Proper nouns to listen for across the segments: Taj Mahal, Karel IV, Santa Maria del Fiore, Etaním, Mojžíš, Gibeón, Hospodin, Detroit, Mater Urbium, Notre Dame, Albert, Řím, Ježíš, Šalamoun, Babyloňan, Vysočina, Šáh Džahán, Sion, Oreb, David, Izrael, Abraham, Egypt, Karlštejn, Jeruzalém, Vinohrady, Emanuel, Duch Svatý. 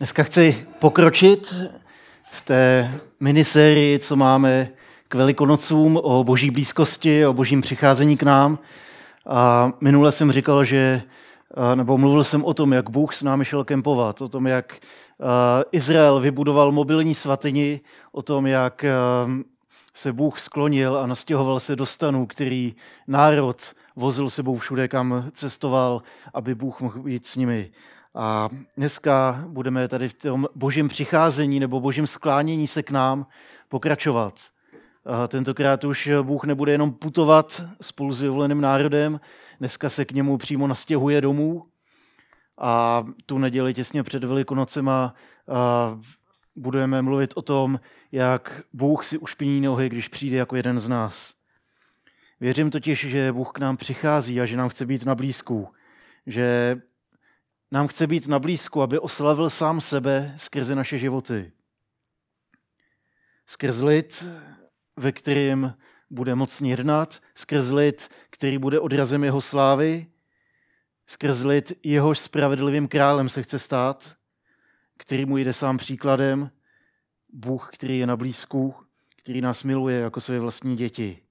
Dneska chci pokročit v té minisérii, co máme k Velikonocům, o boží blízkosti, o božím přicházení k nám. A minule jsem říkal, mluvil jsem o tom, jak Bůh s námi šel kempovat, o tom, jak Izrael vybudoval mobilní svatyni, o tom, jak se Bůh sklonil a nastěhoval se do stanu, který národ vozil sebou všude, kam cestoval, aby Bůh mohl být s nimi. A dneska budeme tady v tom božím přicházení nebo božím sklánění se k nám pokračovat. A tentokrát už Bůh nebude jenom putovat spolu s vyvoleným národem, dneska se k němu přímo nastěhuje domů a tu neděli těsně před Velikonocema budeme mluvit o tom, jak Bůh si ušpiní nohy, když přijde jako jeden z nás. Věřím totiž, že Bůh k nám přichází a že nám chce být na blízku, že nám chce být na blízku, aby oslavil sám sebe skrze naše životy. Skrz lid, ve kterým bude mocně jednat, skrz lid, který bude odrazem jeho slávy, skrz lid, jehož spravedlivým králem se chce stát, který mu jde sám příkladem, Bůh, který je na blízku, který nás miluje jako své vlastní děti.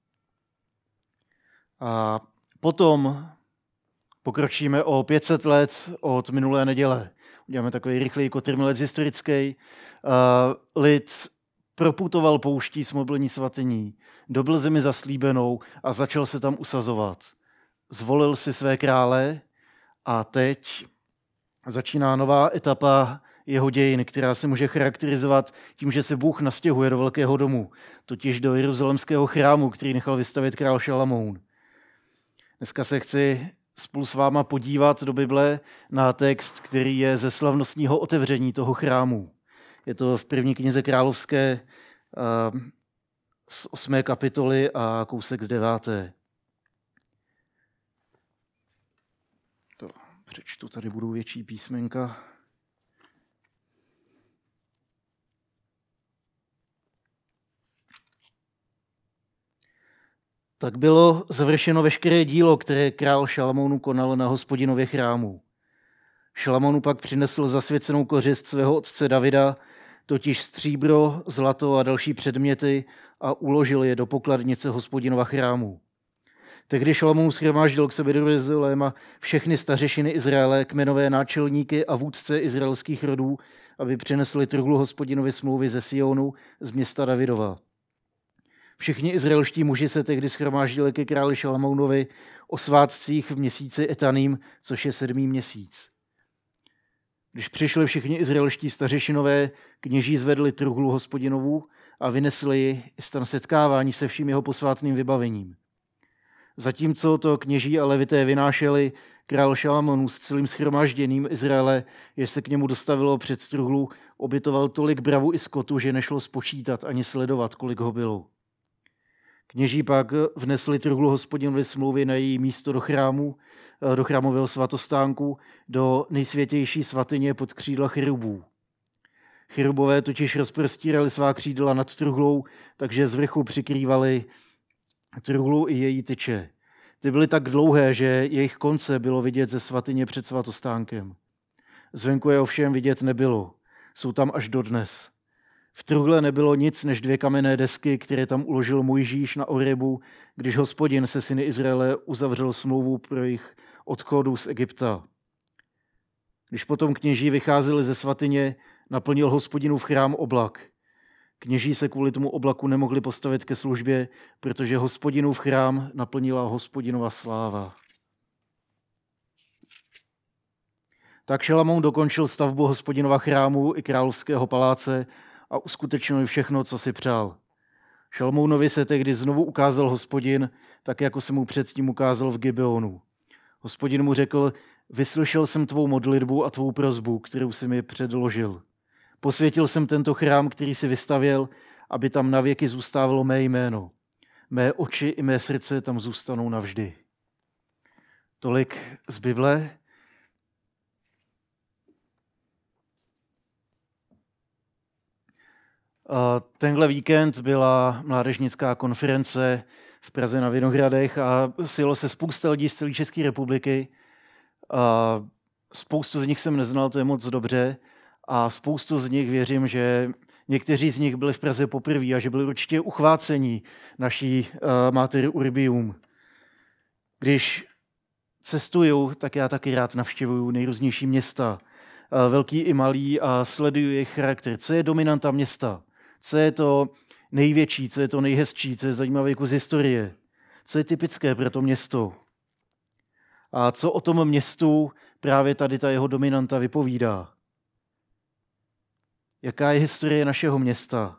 A potom pokročíme o 500 let od minulé neděle. Uděláme takový rychlý kotrmelec historický. Lid proputoval pouští s mobilní svatyní, dobyl zemi zaslíbenou a začal se tam usazovat. Zvolil si své krále a teď začíná nová etapa jeho dějin, která se může charakterizovat tím, že se Bůh nastěhuje do velkého domu, totiž do jeruzalemského chrámu, který nechal vystavět král Šalamoun. Dneska se chci spolu s váma podívat do Bible na text, který je ze slavnostního otevření toho chrámu. Je to v první knize Královské z 8. kapitoly a kousek z 9. To přečtu, tady budou větší písmenka. Tak bylo završeno veškeré dílo, které král Šalamounu konal na Hospodinově chrámu. Šalamounu pak přinesl zasvěcenou kořist svého otce Davida, totiž stříbro, zlato a další předměty, a uložil je do pokladnice Hospodinova chrámu. Tehdy Šalamoun shromáždil k sobě do Jeruzaléma všechny stařešiny Izraele, kmenové náčelníky a vůdce izraelských rodů, aby přinesli truhlu Hospodinovy smlouvy ze Sionu, z města Davidova. Všichni izraelští muži se tehdy shromáždili ke králi Šalamounovi o svátcích v měsíci Etaním, což je 7. měsíc. Když přišli všichni izraelští stařešinové, kněží zvedli truhlu Hospodinovu a vynesli ji stan setkávání se vším jeho posvátným vybavením. Zatímco to kněží a levité vynášeli, král Šalamoun s celým shromážděným Izraele, jež se k němu dostavilo před truhlu, obětoval tolik bravu i skotu, že nešlo spočítat ani sledovat, kolik ho bylo. Kněží pak vnesli truhlu Hospodinovy smlouvy na její místo do chrámu, do chrámového svatostánku, do nejsvětější svatyně pod křídla cherubů. Cherubové totiž rozprostírali svá křídla nad truhlou, takže z vrchu přikrývali truhlu i její tyče. Ty byly tak dlouhé, že jejich konce bylo vidět ze svatyně před svatostánkem. Zvenku je ovšem vidět nebylo. Jsou tam až dodnes. V truhle nebylo nic než 2 kamenné desky, které tam uložil Mojžíš na Orebu, když Hospodin se syny Izraele uzavřel smlouvu pro jejich odchodu z Egypta. Když potom kněží vycházeli ze svatyně, naplnil Hospodinův chrám oblak. Kněží se kvůli tomu oblaku nemohli postavit ke službě, protože Hospodinův chrám naplnila Hospodinova sláva. Tak Šalamoun dokončil stavbu Hospodinova chrámu i královského paláce a uskutečnil všechno, co si přál. Šalamounovi se tehdy znovu ukázal Hospodin, tak jako se mu předtím ukázal v Gibeonu. Hospodin mu řekl: vyslyšel jsem tvou modlitbu a tvou prosbu, kterou jsi mi předložil. Posvětil jsem tento chrám, který si vystavěl, aby tam navěky zůstávalo mé jméno. Mé oči i mé srdce tam zůstanou navždy. Tolik z Bible. Tenhle víkend byla mládežnická konference v Praze na Vinohradech a sjelo se spousta lidí z celé České republiky. Spoustu z nich jsem neznal, to je moc dobře. a spoustu z nich, věřím, že někteří z nich byli v Praze poprvé a že byli určitě uchvácení naší Mater Urbium. Když cestuju, tak já taky rád navštěvuju nejrůznější města, velký i malý, a sleduju jejich charakter. Co je dominanta města? Co je to největší, co je to nejhezčí, co je zajímavé kus historie? Co je typické pro to město? A co o tom městu právě tady ta jeho dominanta vypovídá? Jaká je historie našeho města?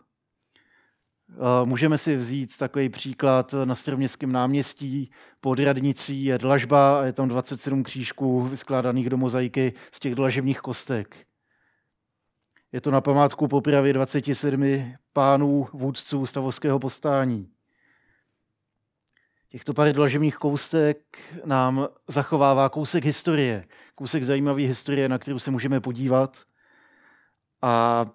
Můžeme si vzít takový příklad na Staroměstském náměstí. Pod radnicí je dlažba a je tam 27 křížků vyskládaných do mozaiky z těch dlažebních kostek. Je to na památku popravy 27 pánů vůdců stavovského povstání. Těchto pár dlažebních kousek nám zachovává kousek historie, kousek zajímavé historie, na kterou se můžeme podívat. A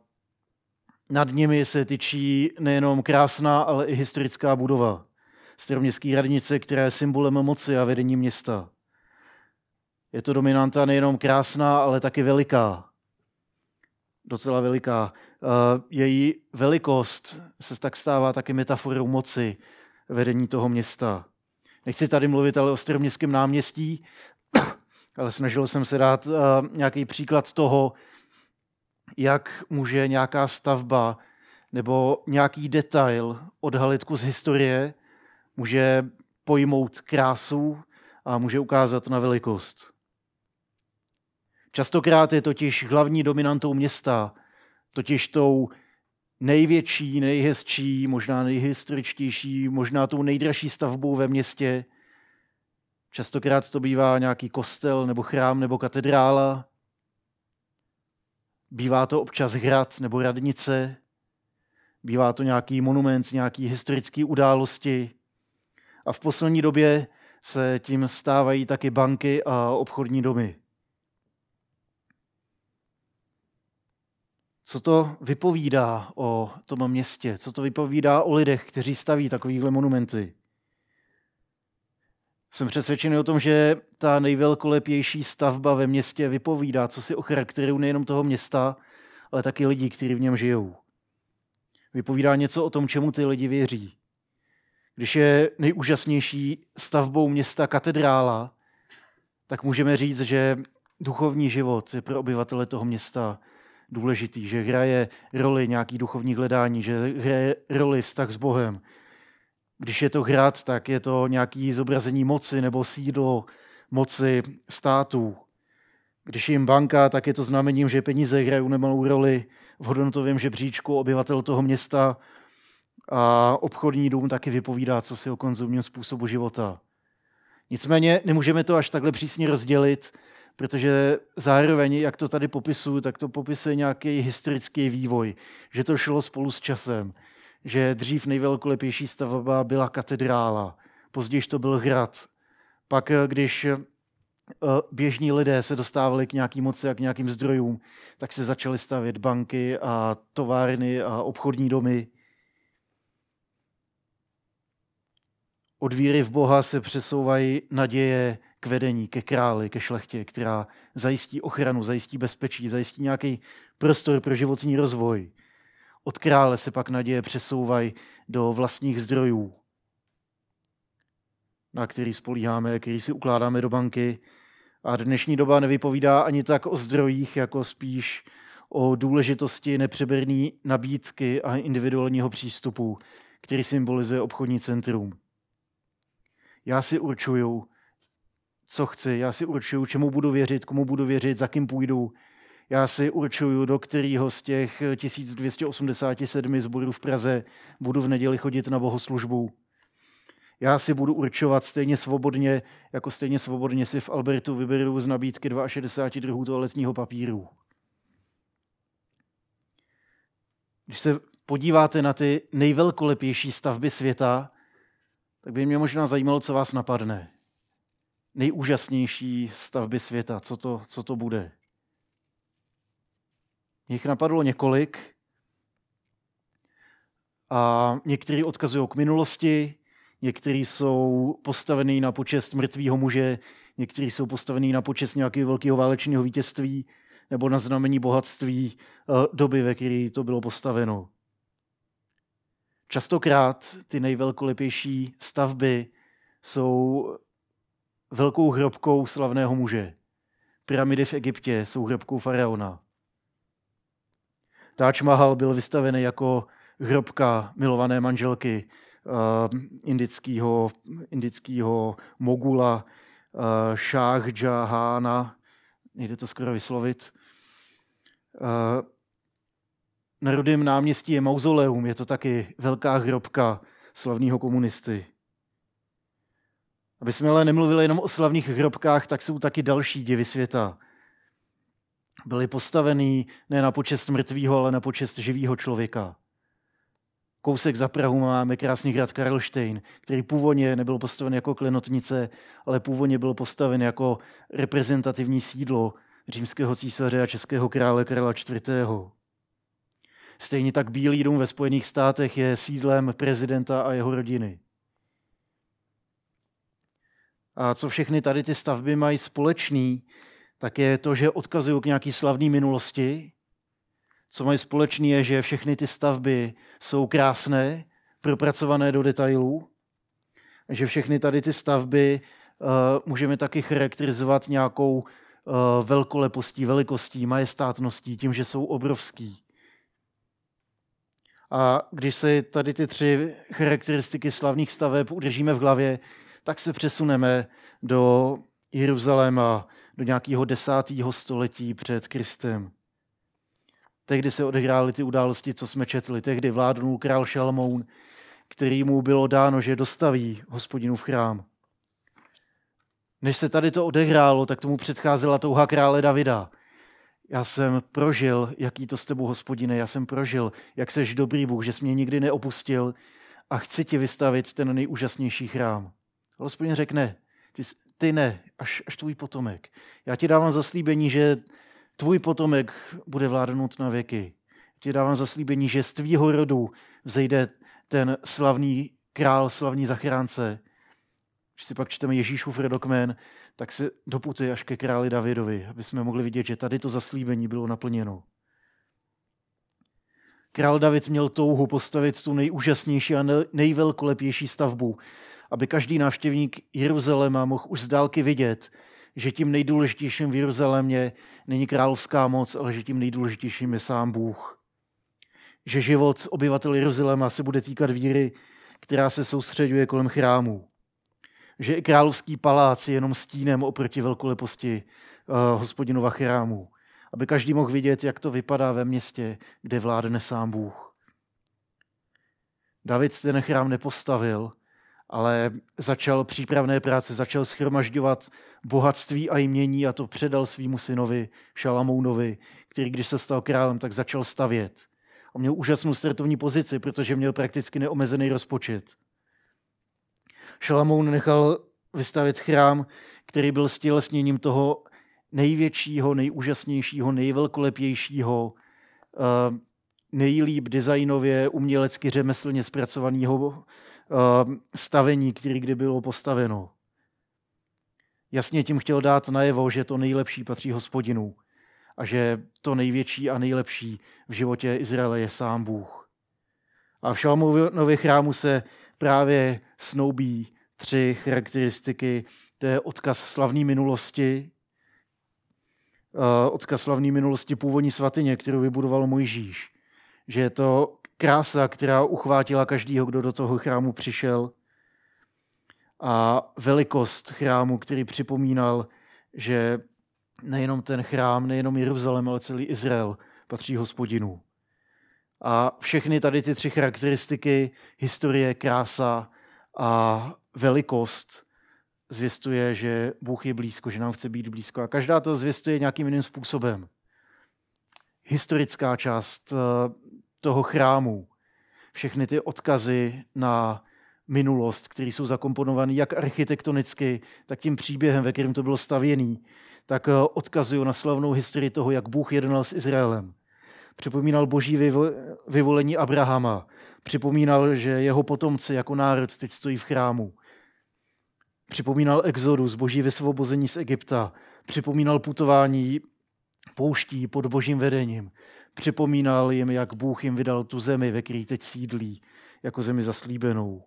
nad nimi se tyčí nejenom krásná, ale i historická budova. Staroměstské radnice, která je symbolem moci a vedení města. Je to dominanta nejenom krásná, ale taky veliká. Docela veliká. Její velikost se tak stává taky metaforou moci, vedení toho města. Nechci tady mluvit ale o Staroměstském náměstí, ale snažil jsem se dát nějaký příklad toho, jak může nějaká stavba nebo nějaký detail odhalit kus historie, může pojmout krásu a může ukázat na velikost. Častokrát je totiž hlavní dominantou města, totiž tou největší, nejhezčí, možná nejhistoričtější, možná tou nejdražší stavbou ve městě. Častokrát to bývá nějaký kostel, nebo chrám, nebo katedrála. Bývá to občas hrad nebo radnice. Bývá to nějaký monument, nějaký historický události. A v poslední době se tím stávají taky banky a obchodní domy. Co to vypovídá o tom městě? Co to vypovídá o lidech, kteří staví takovýhle monumenty? Jsem přesvědčený o tom, že ta nejvelkolepější stavba ve městě vypovídá, co si o charakteru nejenom toho města, ale taky lidí, kteří v něm žijou. Vypovídá něco o tom, čemu ty lidi věří. Když je nejúžasnější stavbou města katedrála, tak můžeme říct, že duchovní život je pro obyvatele toho města důležitý, že hraje roli nějaký duchovní hledání, že hraje roli vztah s Bohem. Když je to hrad, tak je to nějaké zobrazení moci nebo sídlo moci států. Když jim banka, tak je to znamením, že peníze hrají nemalou roli v hodnotovém žebříčku obyvatel toho města, a obchodní dům taky vypovídá, co si o konzumním způsobu života. Nicméně nemůžeme to až takhle přísně rozdělit, protože zároveň, jak to tady popisuju, tak to popisuje nějaký historický vývoj, že to šlo spolu s časem, že dřív nejvelkolepější stavba byla katedrála, později to byl hrad. Pak, když běžní lidé se dostávali k nějaký moci a k nějakým zdrojům, tak se začaly stavět banky a továrny a obchodní domy. Od víry v Boha se přesouvají naděje k vedení, ke králi, ke šlechtě, která zajistí ochranu, zajistí bezpečí, zajistí nějaký prostor pro životní rozvoj. Od krále se pak naděje přesouvají do vlastních zdrojů, na který spolíháme, který si ukládáme do banky. A dnešní doba nevypovídá ani tak o zdrojích, jako spíš o důležitosti nepřeberné nabídky a individuálního přístupu, který symbolizuje obchodní centrum. Já si určuju, co chci, já si určuju, čemu budu věřit, komu budu věřit, za kým půjdu. Já si určuju, do kterého z těch 1287 sborů v Praze budu v neděli chodit na bohoslužbu. Já si budu určovat stejně svobodně, jako stejně svobodně si v Albertu vyberu z nabídky 62 druhů toaletního papíru. Když se podíváte na ty nejvelkolepější stavby světa, tak by mě možná zajímalo, co vás napadne. Nejúžasnější stavby světa, co to bude. Mě jich napadlo několik a některý odkazují k minulosti, některý jsou postavený na počest mrtvýho muže, některý jsou postavený na počest nějakého velkého válečného vítězství, nebo na znamení bohatství doby, ve které to bylo postaveno. Častokrát ty nejvelkolepější stavby jsou velkou hrobkou slavného muže. Pyramidy v Egyptě jsou hrobkou faraona. Taj Mahal byl vystaven jako hrobka milované manželky indického mogula Šáh Džahána, nejde to skoro vyslovit. Na Rudém náměstí je mauzoleum, je to taky velká hrobka slavného komunisty. Aby jsme ale nemluvili jenom o slavných hrobkách, tak jsou taky další divy světa. Byly postavený ne na počest mrtvýho, ale na počest živýho člověka. Kousek za Prahu máme krásný hrad Karlštejn, který původně nebyl postaven jako klenotnice, ale původně byl postaven jako reprezentativní sídlo římského císaře a českého krále Karla IV. Stejně tak Bílý dům ve Spojených státech je sídlem prezidenta a jeho rodiny. A co všechny tady ty stavby mají společný, tak je to, že odkazují k nějaký slavné minulosti. Co mají společný je, že všechny ty stavby jsou krásné, propracované do detailů. Že všechny tady ty stavby můžeme taky charakterizovat nějakou velkolepostí, velikostí, majestátností, tím, že jsou obrovský. A když se tady ty tři charakteristiky slavných staveb udržíme v hlavě, tak se přesuneme do Jeruzaléma, do nějakého 10. století před Kristem. Tehdy se odehrály ty události, co jsme četli. Tehdy vládnul král Šalamoun, kterýmu bylo dáno, že dostaví Hospodinův chrám. Než se tady to odehrálo, tak tomu předcházela touha krále Davida. Já jsem prožil, jaký to s tebou, Hospodine, já jsem prožil, jak seš dobrý Bůh, že jsi mě nikdy neopustil a chci ti vystavit ten nejúžasnější chrám. Hospodin řekne, ty ne, až tvůj potomek. Já ti dávám zaslíbení, že tvůj potomek bude vládnout na věky. Ti dávám zaslíbení, že z tvýho rodu vzejde ten slavný král, slavný zachránce. Když si pak čteme Ježíšův rodokmen, tak se doputuje až ke králi Davidovi, aby jsme mohli vidět, že tady to zaslíbení bylo naplněno. Král David měl touhu postavit tu nejúžasnější a nejvelkolepější stavbu, aby každý návštěvník Jeruzaléma mohl už z dálky vidět, že tím nejdůležitějším v Jeruzalémě není královská moc, ale že tím nejdůležitějším je sám Bůh. Že život obyvatel Jeruzaléma se bude týkat víry, která se soustřeďuje kolem chrámu. Že královský palác je jenom stínem oproti velkoleposti Hospodinova chrámu. Aby každý mohl vidět, jak to vypadá ve městě, kde vládne sám Bůh. David ten chrám nepostavil, ale začal přípravné práce, začal shromažďovat bohatství a jmění a to předal svýmu synovi Šalamounovi, který když se stal králem, tak začal stavět. A měl úžasnou startovní pozici, protože měl prakticky neomezený rozpočet. Šalamoun nechal vystavět chrám, který byl stělesněním toho největšího, nejúžasnějšího, nejvelkolepějšího, nejlíp designově, umělecky, řemeslně zpracovaného stavení, který kdy bylo postaveno. Jasně tím chtěl dát najevo, že to nejlepší patří Hospodinu a že to největší a nejlepší v životě Izraele je sám Bůh. A v Šalamounově chrámu se právě snoubí tři charakteristiky. To je odkaz slavné minulosti, původní svatyně, kterou vybudoval Mojžíš. Že je to krása, která uchvátila každýho, kdo do toho chrámu přišel. A velikost chrámu, který připomínal, že nejenom ten chrám, nejenom Jeruzalém, ale celý Izrael patří Hospodinu. A všechny tady ty tři charakteristiky, historie, krása a velikost, zvěstuje, že Bůh je blízko, že nám chce být blízko. A každá to zvěstuje nějakým jiným způsobem. Historická část toho chrámu, všechny ty odkazy na minulost, které jsou zakomponované jak architektonicky, tak tím příběhem, ve kterém to bylo stavěné, tak odkazují na slavnou historii toho, jak Bůh jednal s Izraelem. Připomínal boží vyvolení Abrahama. Připomínal, že jeho potomci jako národ teď stojí v chrámu. Připomínal exodus, boží vysvobození z Egypta. Připomínal putování pouští pod božím vedením. Připomínal jim, jak Bůh jim vydal tu zemi, ve které teď sídlí, jako zemi zaslíbenou.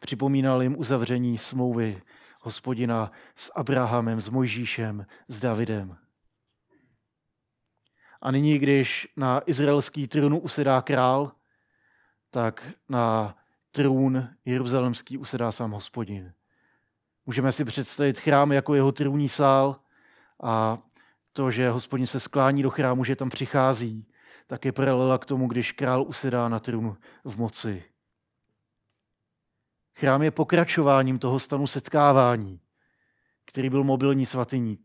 Připomínal jim uzavření smlouvy Hospodina s Abrahamem, s Mojžíšem, s Davidem. A nyní, když na izraelský trůn usedá král, tak na trůn jeruzalemský usedá sám Hospodin. Můžeme si představit chrám jako jeho trůnní sál a to, že Hospodin se sklání do chrámu, že tam přichází, tak je paralela k tomu, když král usedá na trůn v moci. Chrám je pokračováním toho stanu setkávání, který byl mobilní svatyní.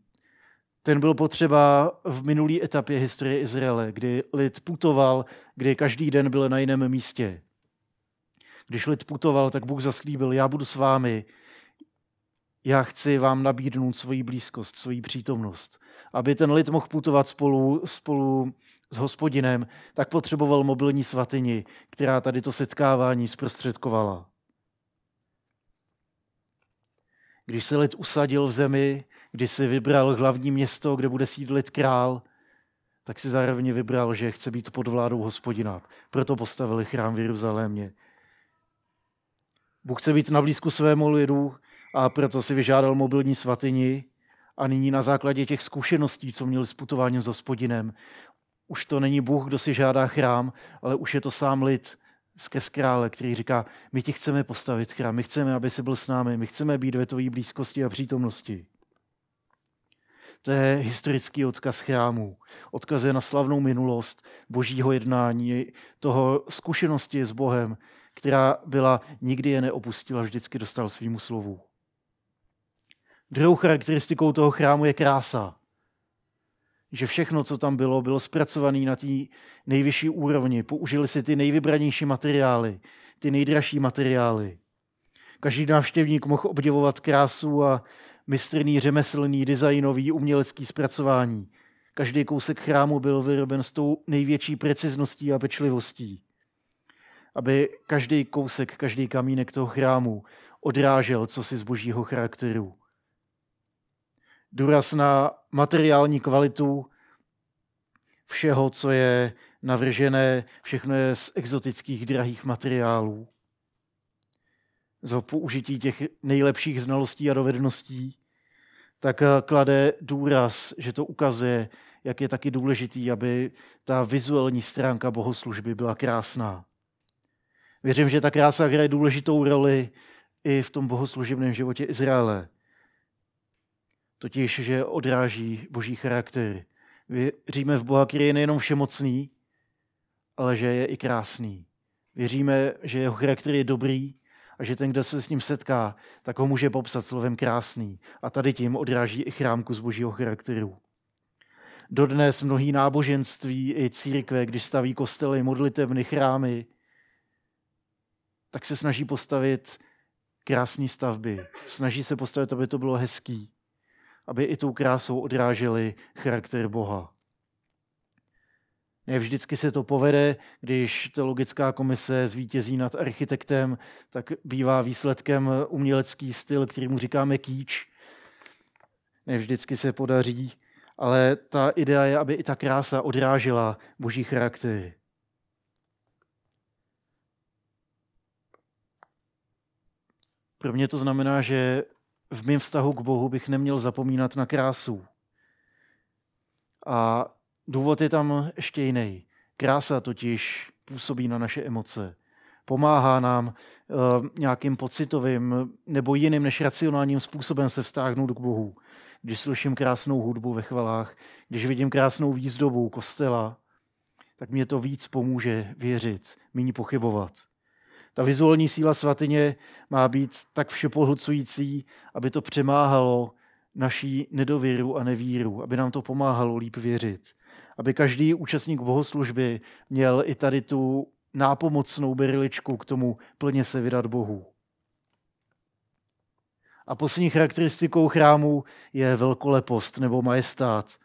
Ten byl potřeba v minulý etapě historie Izraele, kdy lid putoval, kdy každý den byl na jiném místě. Když lid putoval, tak Bůh zaslíbil, já budu s vámi, já chci vám nabídnout svoji blízkost, svoji přítomnost. Aby ten lid mohl putovat spolu s Hospodinem, tak potřeboval mobilní svatyni, která tady to setkávání zprostředkovala. Když se lid usadil v zemi, když si vybral hlavní město, kde bude sídlit král, tak si zároveň vybral, že chce být pod vládou Hospodina. Proto postavili chrám v Jeruzalémě. Bůh chce být nablízku svému lidu a proto si vyžádal mobilní svatyni a nyní na základě těch zkušeností, co měli s putováním s Hospodinem, už to není Bůh, kdo si žádá chrám, ale už je to sám lid skrz krále, který říká, my ti chceme postavit chrám, my chceme, aby jsi byl s námi, my chceme být ve tvojí blízkosti a přítomnosti. To je historický odkaz chrámu. Odkazuje na slavnou minulost božího jednání, toho zkušenosti s Bohem, která byla, nikdy je neopustila, vždycky dostal svýmu slovu. Druhou charakteristikou toho chrámu je krása. Že všechno, co tam bylo, bylo zpracované na té nejvyšší úrovni. Použili si ty nejvybranější materiály, ty nejdražší materiály. Každý návštěvník mohl obdivovat krásu a mistrný, řemeslný, designový, umělecký zpracování. Každý kousek chrámu byl vyroben s tou největší precizností a pečlivostí. Aby každý kousek, každý kamínek toho chrámu odrážel cosi z božího charakteru. Důraz na materiální kvalitu všeho, co je navržené, všechno je z exotických drahých materiálů. Za použití těch nejlepších znalostí a dovedností, tak klade důraz, že to ukazuje, jak je taky důležitý, aby ta vizuální stránka bohoslužby byla krásná. Věřím, že ta krása hraje důležitou roli i v tom bohoslužebném životě Izraele. Totiž, že odráží boží charakter. Věříme v Boha, který je nejenom všemocný, ale že je i krásný. Věříme, že jeho charakter je dobrý a že ten, kdo se s ním setká, tak ho může popsat slovem krásný. A tady tím odráží i chrámku z božího charakteru. Dodnes mnohý náboženství i církve, když staví kostely, modlitevny, chrámy, tak se snaží postavit krásné stavby. Snaží se postavit, aby to bylo hezký. Aby i tou krásou odráželi charakter Boha. Ne vždycky se to povede, když teologická komise zvítězí nad architektem, tak bývá výsledkem umělecký styl, kterému říkáme kýč. Ne vždycky se podaří, ale ta idea je, aby i ta krása odrážela boží charakter. Pro mě to znamená, že v mém vztahu k Bohu bych neměl zapomínat na krásu. A důvod je tam ještě jiný. Krása totiž působí na naše emoce. Pomáhá nám nějakým pocitovým nebo jiným než racionálním způsobem se vztáhnout k Bohu. Když slyším krásnou hudbu ve chvalách, když vidím krásnou výzdobu kostela, tak mě to víc pomůže věřit, méně pochybovat. Ta vizuální síla svatyně má být tak všepohlcující, aby to přemáhalo naší nedověru a nevíru, aby nám to pomáhalo líp věřit. Aby každý účastník bohoslužby měl i tady tu nápomocnou berličku k tomu plně se vydat Bohu. A poslední charakteristikou chrámu je velkolepost nebo majestát,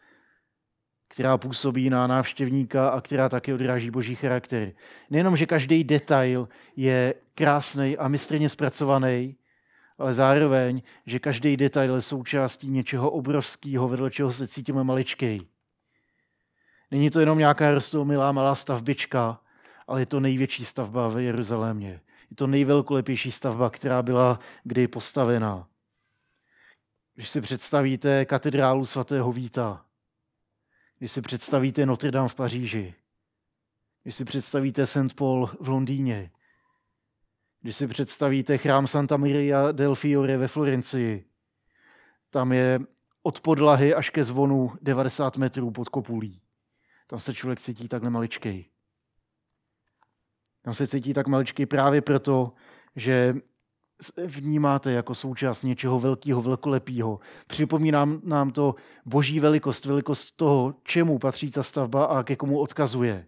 která působí na návštěvníka a která taky odráží boží charakter. Nejenom, že každý detail je krásný a mistrně zpracovaný, ale zároveň, že každý detail je součástí něčeho obrovského, vedle čeho se cítíme maličkej. Není to jenom nějaká roztomilá malá stavbička, ale je to největší stavba v Jeruzalémě. Je to nejvelkolepější stavba, která byla kdy postavena. Když si představíte katedrálu svatého Víta, když si představíte Notre Dame v Paříži, když si představíte St. Paul v Londýně, když si představíte chrám Santa Maria del Fiore ve Florencii, tam je od podlahy až ke zvonu 90 metrů pod kopulí. Tam se člověk cítí tak nemaličkej. Tam se cítí tak maličkej právě proto, že vnímáte jako součást něčeho velkého, velkolepého. Připomíná nám to boží velikost, velikost toho, čemu patří ta stavba a ke komu odkazuje.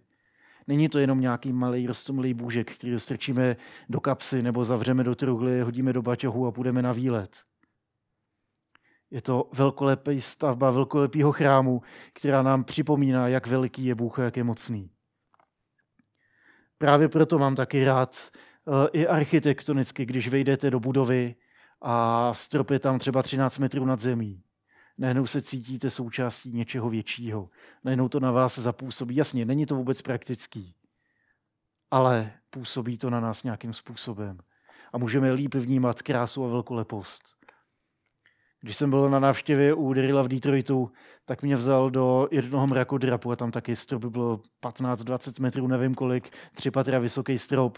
Není to jenom nějaký malý roztomilý bůžek, který dostrčíme do kapsy nebo zavřeme do truhly, hodíme do baťohu a půjdeme na výlet. Je to velkolepý stavba velkolepýho chrámu, která nám připomíná, jak veliký je Bůh a jak je mocný. Právě proto mám taky rád i architektonicky, když vejdete do budovy a strop je tam třeba 13 metrů nad zemí. Najednou se cítíte součástí něčeho většího. Najednou to na vás zapůsobí. Jasně, není to vůbec praktický, ale působí to na nás nějakým způsobem. A můžeme líp vnímat krásu a velkolepost. Když jsem byl na návštěvě u Daryla v Detroitu, tak mě vzal do jednoho mrakodrapu a tam taky strop byl 15-20 metrů, nevím kolik, 3 patra vysoký strop.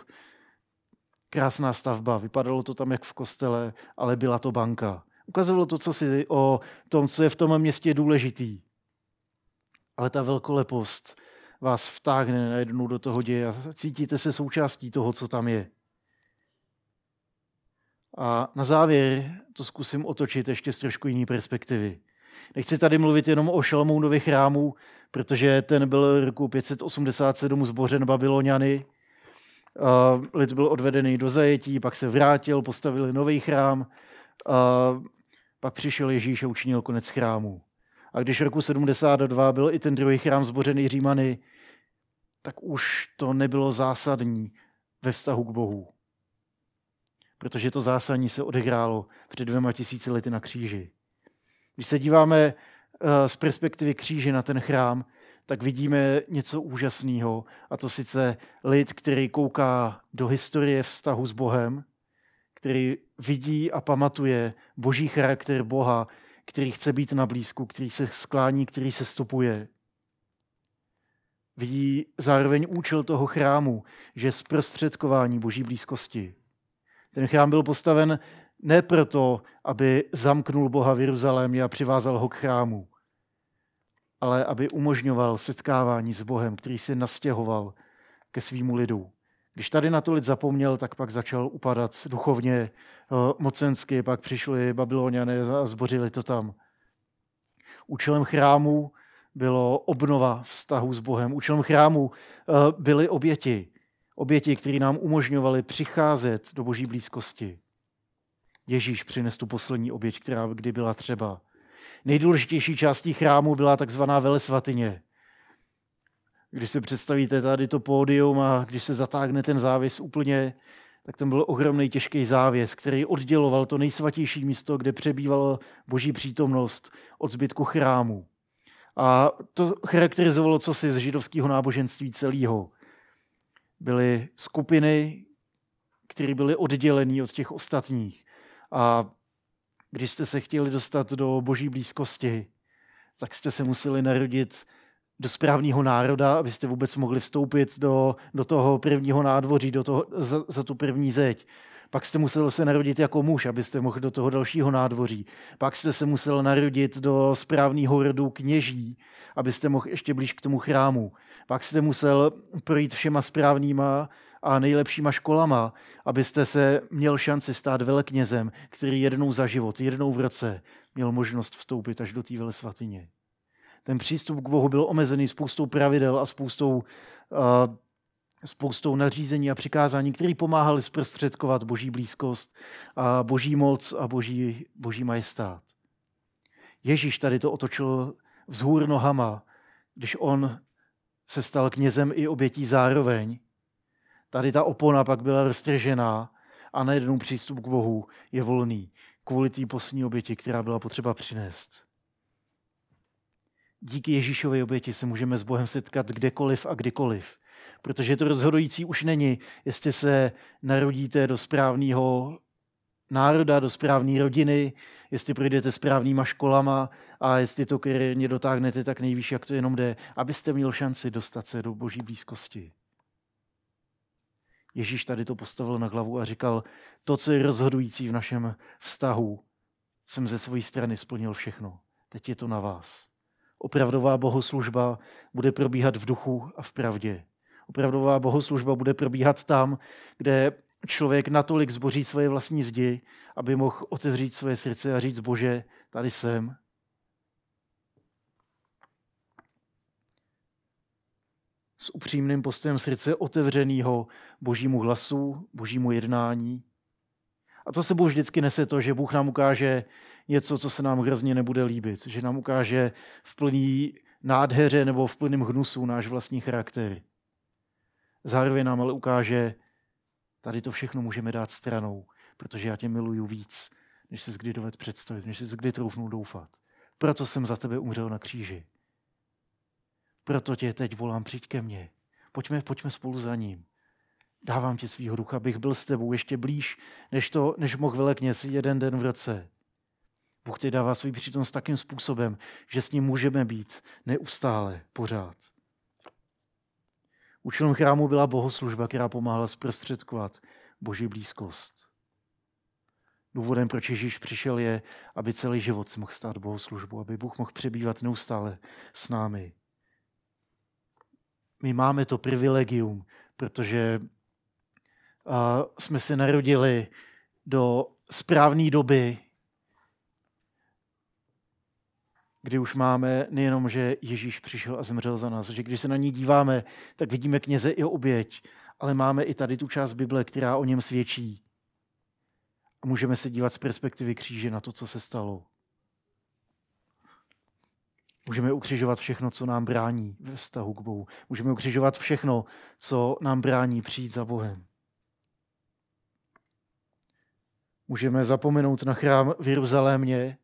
Krásná stavba, vypadalo to tam jak v kostele, ale byla to banka. Ukazovalo to, co si o tom, co je v tom městě důležitý. Ale ta velkolepost vás vtáhne najednou do toho děje a cítíte se součástí toho, co tam je. A na závěr to zkusím otočit ještě z trošku jiné perspektivy. Nechci tady mluvit jenom o Šalamounově chrámu, protože ten byl roku 587 zbořen Babyloňany. Lid byl odvedený do zajetí, pak se vrátil, postavili nový chrám. Pak přišel Ježíš a učinil konec chrámu. A když roku 72 byl i ten druhý chrám zbořený Římany, tak už to nebylo zásadní ve vztahu k Bohu. Protože to zásadní se odehrálo před 2000 lety na kříži. Když se díváme z perspektivy kříže na ten chrám, tak vidíme něco úžasného, a to sice lid, který kouká do historie vztahu s Bohem, který vidí a pamatuje boží charakter Boha, který chce být na blízku, který se sklání, který se stupuje. Vidí zároveň účel toho chrámu, že zprostředkování boží blízkosti. Ten chrám byl postaven ne proto, aby zamknul Boha v Jeruzalémě a přivázal ho k chrámu, ale aby umožňoval setkávání s Bohem, který se nastěhoval ke svému lidu. Když tady na to lid zapomněl, tak pak začal upadat duchovně, mocensky, pak přišli Babyloňané a zbořili to tam. Účelem chrámu bylo obnova vztahu s Bohem. Účelem chrámu byly oběti. Oběti, které nám umožňovaly přicházet do boží blízkosti. Ježíš přinesl tu poslední oběť, která kdy byla třeba. Nejdůležitější částí chrámu byla takzvaná velesvatyně. Když si představíte tady to pódium a když se zatáhne ten závěs úplně, tak tam byl ohromný těžký závěs, který odděloval to nejsvatější místo, kde přebývala boží přítomnost, od zbytku chrámu. A to charakterizovalo cosi z židovského náboženství celého. Byly skupiny, které byly oddělené od těch ostatních. A když jste se chtěli dostat do boží blízkosti, tak jste se museli narodit do správného národa, abyste vůbec mohli vstoupit do toho prvního nádvoří, za tu první zeď. Pak jste musel se narodit jako muž, abyste mohli do toho dalšího nádvoří. Pak jste se musel narodit do správného rodu kněží, abyste mohli ještě blíž k tomu chrámu. Pak jste musel projít všema správnýma a nejlepšíma školama, abyste se měl šanci stát veleknězem, který jednou za život, jednou v roce měl možnost vstoupit až do té velesvatyně. Ten přístup k Bohu byl omezený spoustou pravidel a spoustou nařízení a přikázání, které pomáhaly zprostředkovat boží blízkost a boží moc a boží majestát. Ježíš tady to otočil vzhůr nohama, když on se stal knězem i obětí zároveň. Tady ta opona pak byla roztržená a najednou přístup k Bohu je volný kvůli té poslední oběti, která byla potřeba přinést. díky Ježíšově oběti se můžeme s Bohem setkat kdekoliv a kdykoliv. Protože to rozhodující už není, jestli se narodíte do správného národa, do správné rodiny, jestli projdete správnýma školama a jestli to kariérně dotáhnete tak nejvýš, jak to jenom jde, abyste měl šanci dostat se do Boží blízkosti. Ježíš tady to postavil na hlavu a říkal, to, co je rozhodující v našem vztahu, jsem ze své strany splnil všechno. Teď je to na vás. Opravdová bohoslužba bude probíhat v duchu a v pravdě. Opravdová bohoslužba bude probíhat tam, kde člověk natolik zboří svoje vlastní zdi, aby mohl otevřít svoje srdce a říct, Bože, tady jsem. S upřímným postojem srdce otevřenýho Božímu hlasu, Božímu jednání. A to sebou vždycky nese to, že Bůh nám ukáže něco, co se nám hrozně nebude líbit. Že nám ukáže v plný nádheře nebo v plném hnusu náš vlastní charakter. Zároveň nám ale ukáže, tady to všechno můžeme dát stranou, protože já tě miluju víc, než se kdy dovedl představit, než se kdy troufnu doufat. Proto jsem za tebe umřel na kříži. Proto tě teď volám, přijď ke mně. Pojďme spolu za ním. Dávám ti svýho ducha, abych byl s tebou ještě blíž, než mohl velekněz jeden den v roce. Bůh ti dává svůj přítomnost takým způsobem, že s ním můžeme být neustále, pořád. Účelem chrámu byla bohoslužba, která pomáhala zprostředkovat Boží blízkost. Důvodem, proč Ježíš přišel, je, aby celý život se mohl stát bohoslužbou, aby Bůh mohl přebývat neustále s námi. My máme to privilegium, protože jsme se narodili do správné doby, kdy už máme nejenom, že Ježíš přišel a zemřel za nás, že když se na ní díváme, tak vidíme kněze i oběť, ale máme i tady tu část Bible, která o něm svědčí. A můžeme se dívat z perspektivy kříže na to, co se stalo. Můžeme ukřižovat všechno, co nám brání ve vztahu k Bohu. Můžeme ukřižovat všechno, co nám brání přijít za Bohem. Můžeme zapomenout na chrám v Jeruzalémě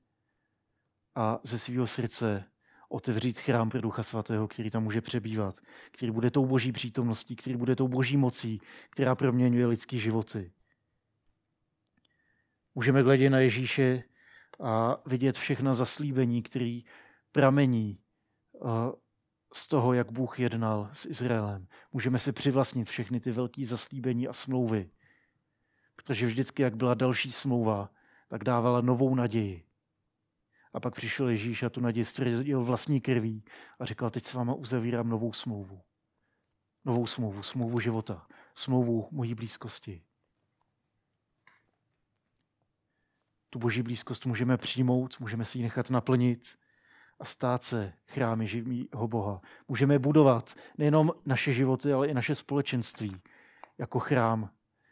a ze svého srdce otevřít chrám pro Ducha Svatého, který tam může přebývat, který bude tou Boží přítomností, který bude tou Boží mocí, která proměňuje lidský životy. Můžeme hledět na Ježíše a vidět všechna zaslíbení, který pramení z toho, jak Bůh jednal s Izraelem. Můžeme si přivlastnit všechny ty velké zaslíbení a smlouvy, protože vždycky, jak byla další smlouva, tak dávala novou naději. A pak přišel Ježíš a tu naději stvrdil vlastní krví a říkal, teď s váma uzavírám novou smlouvu. Novou smlouvu, smlouvu života, smlouvu mojí blízkosti. Tu Boží blízkost můžeme přijmout, můžeme si ji nechat naplnit a stát se chrámy živého Boha. Můžeme budovat nejenom naše životy, ale i naše společenství jako chrám,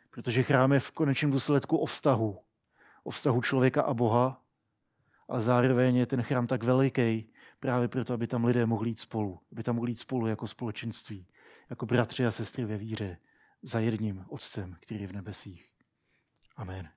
protože chrám je v konečném důsledku o vztahu člověka a Boha, ale zároveň je ten chrám tak veliký právě proto, aby tam lidé mohli jít spolu. Aby tam mohli jít spolu jako společenství, jako bratři a sestry ve víře za jedním Otcem, který je v nebesích. Amen.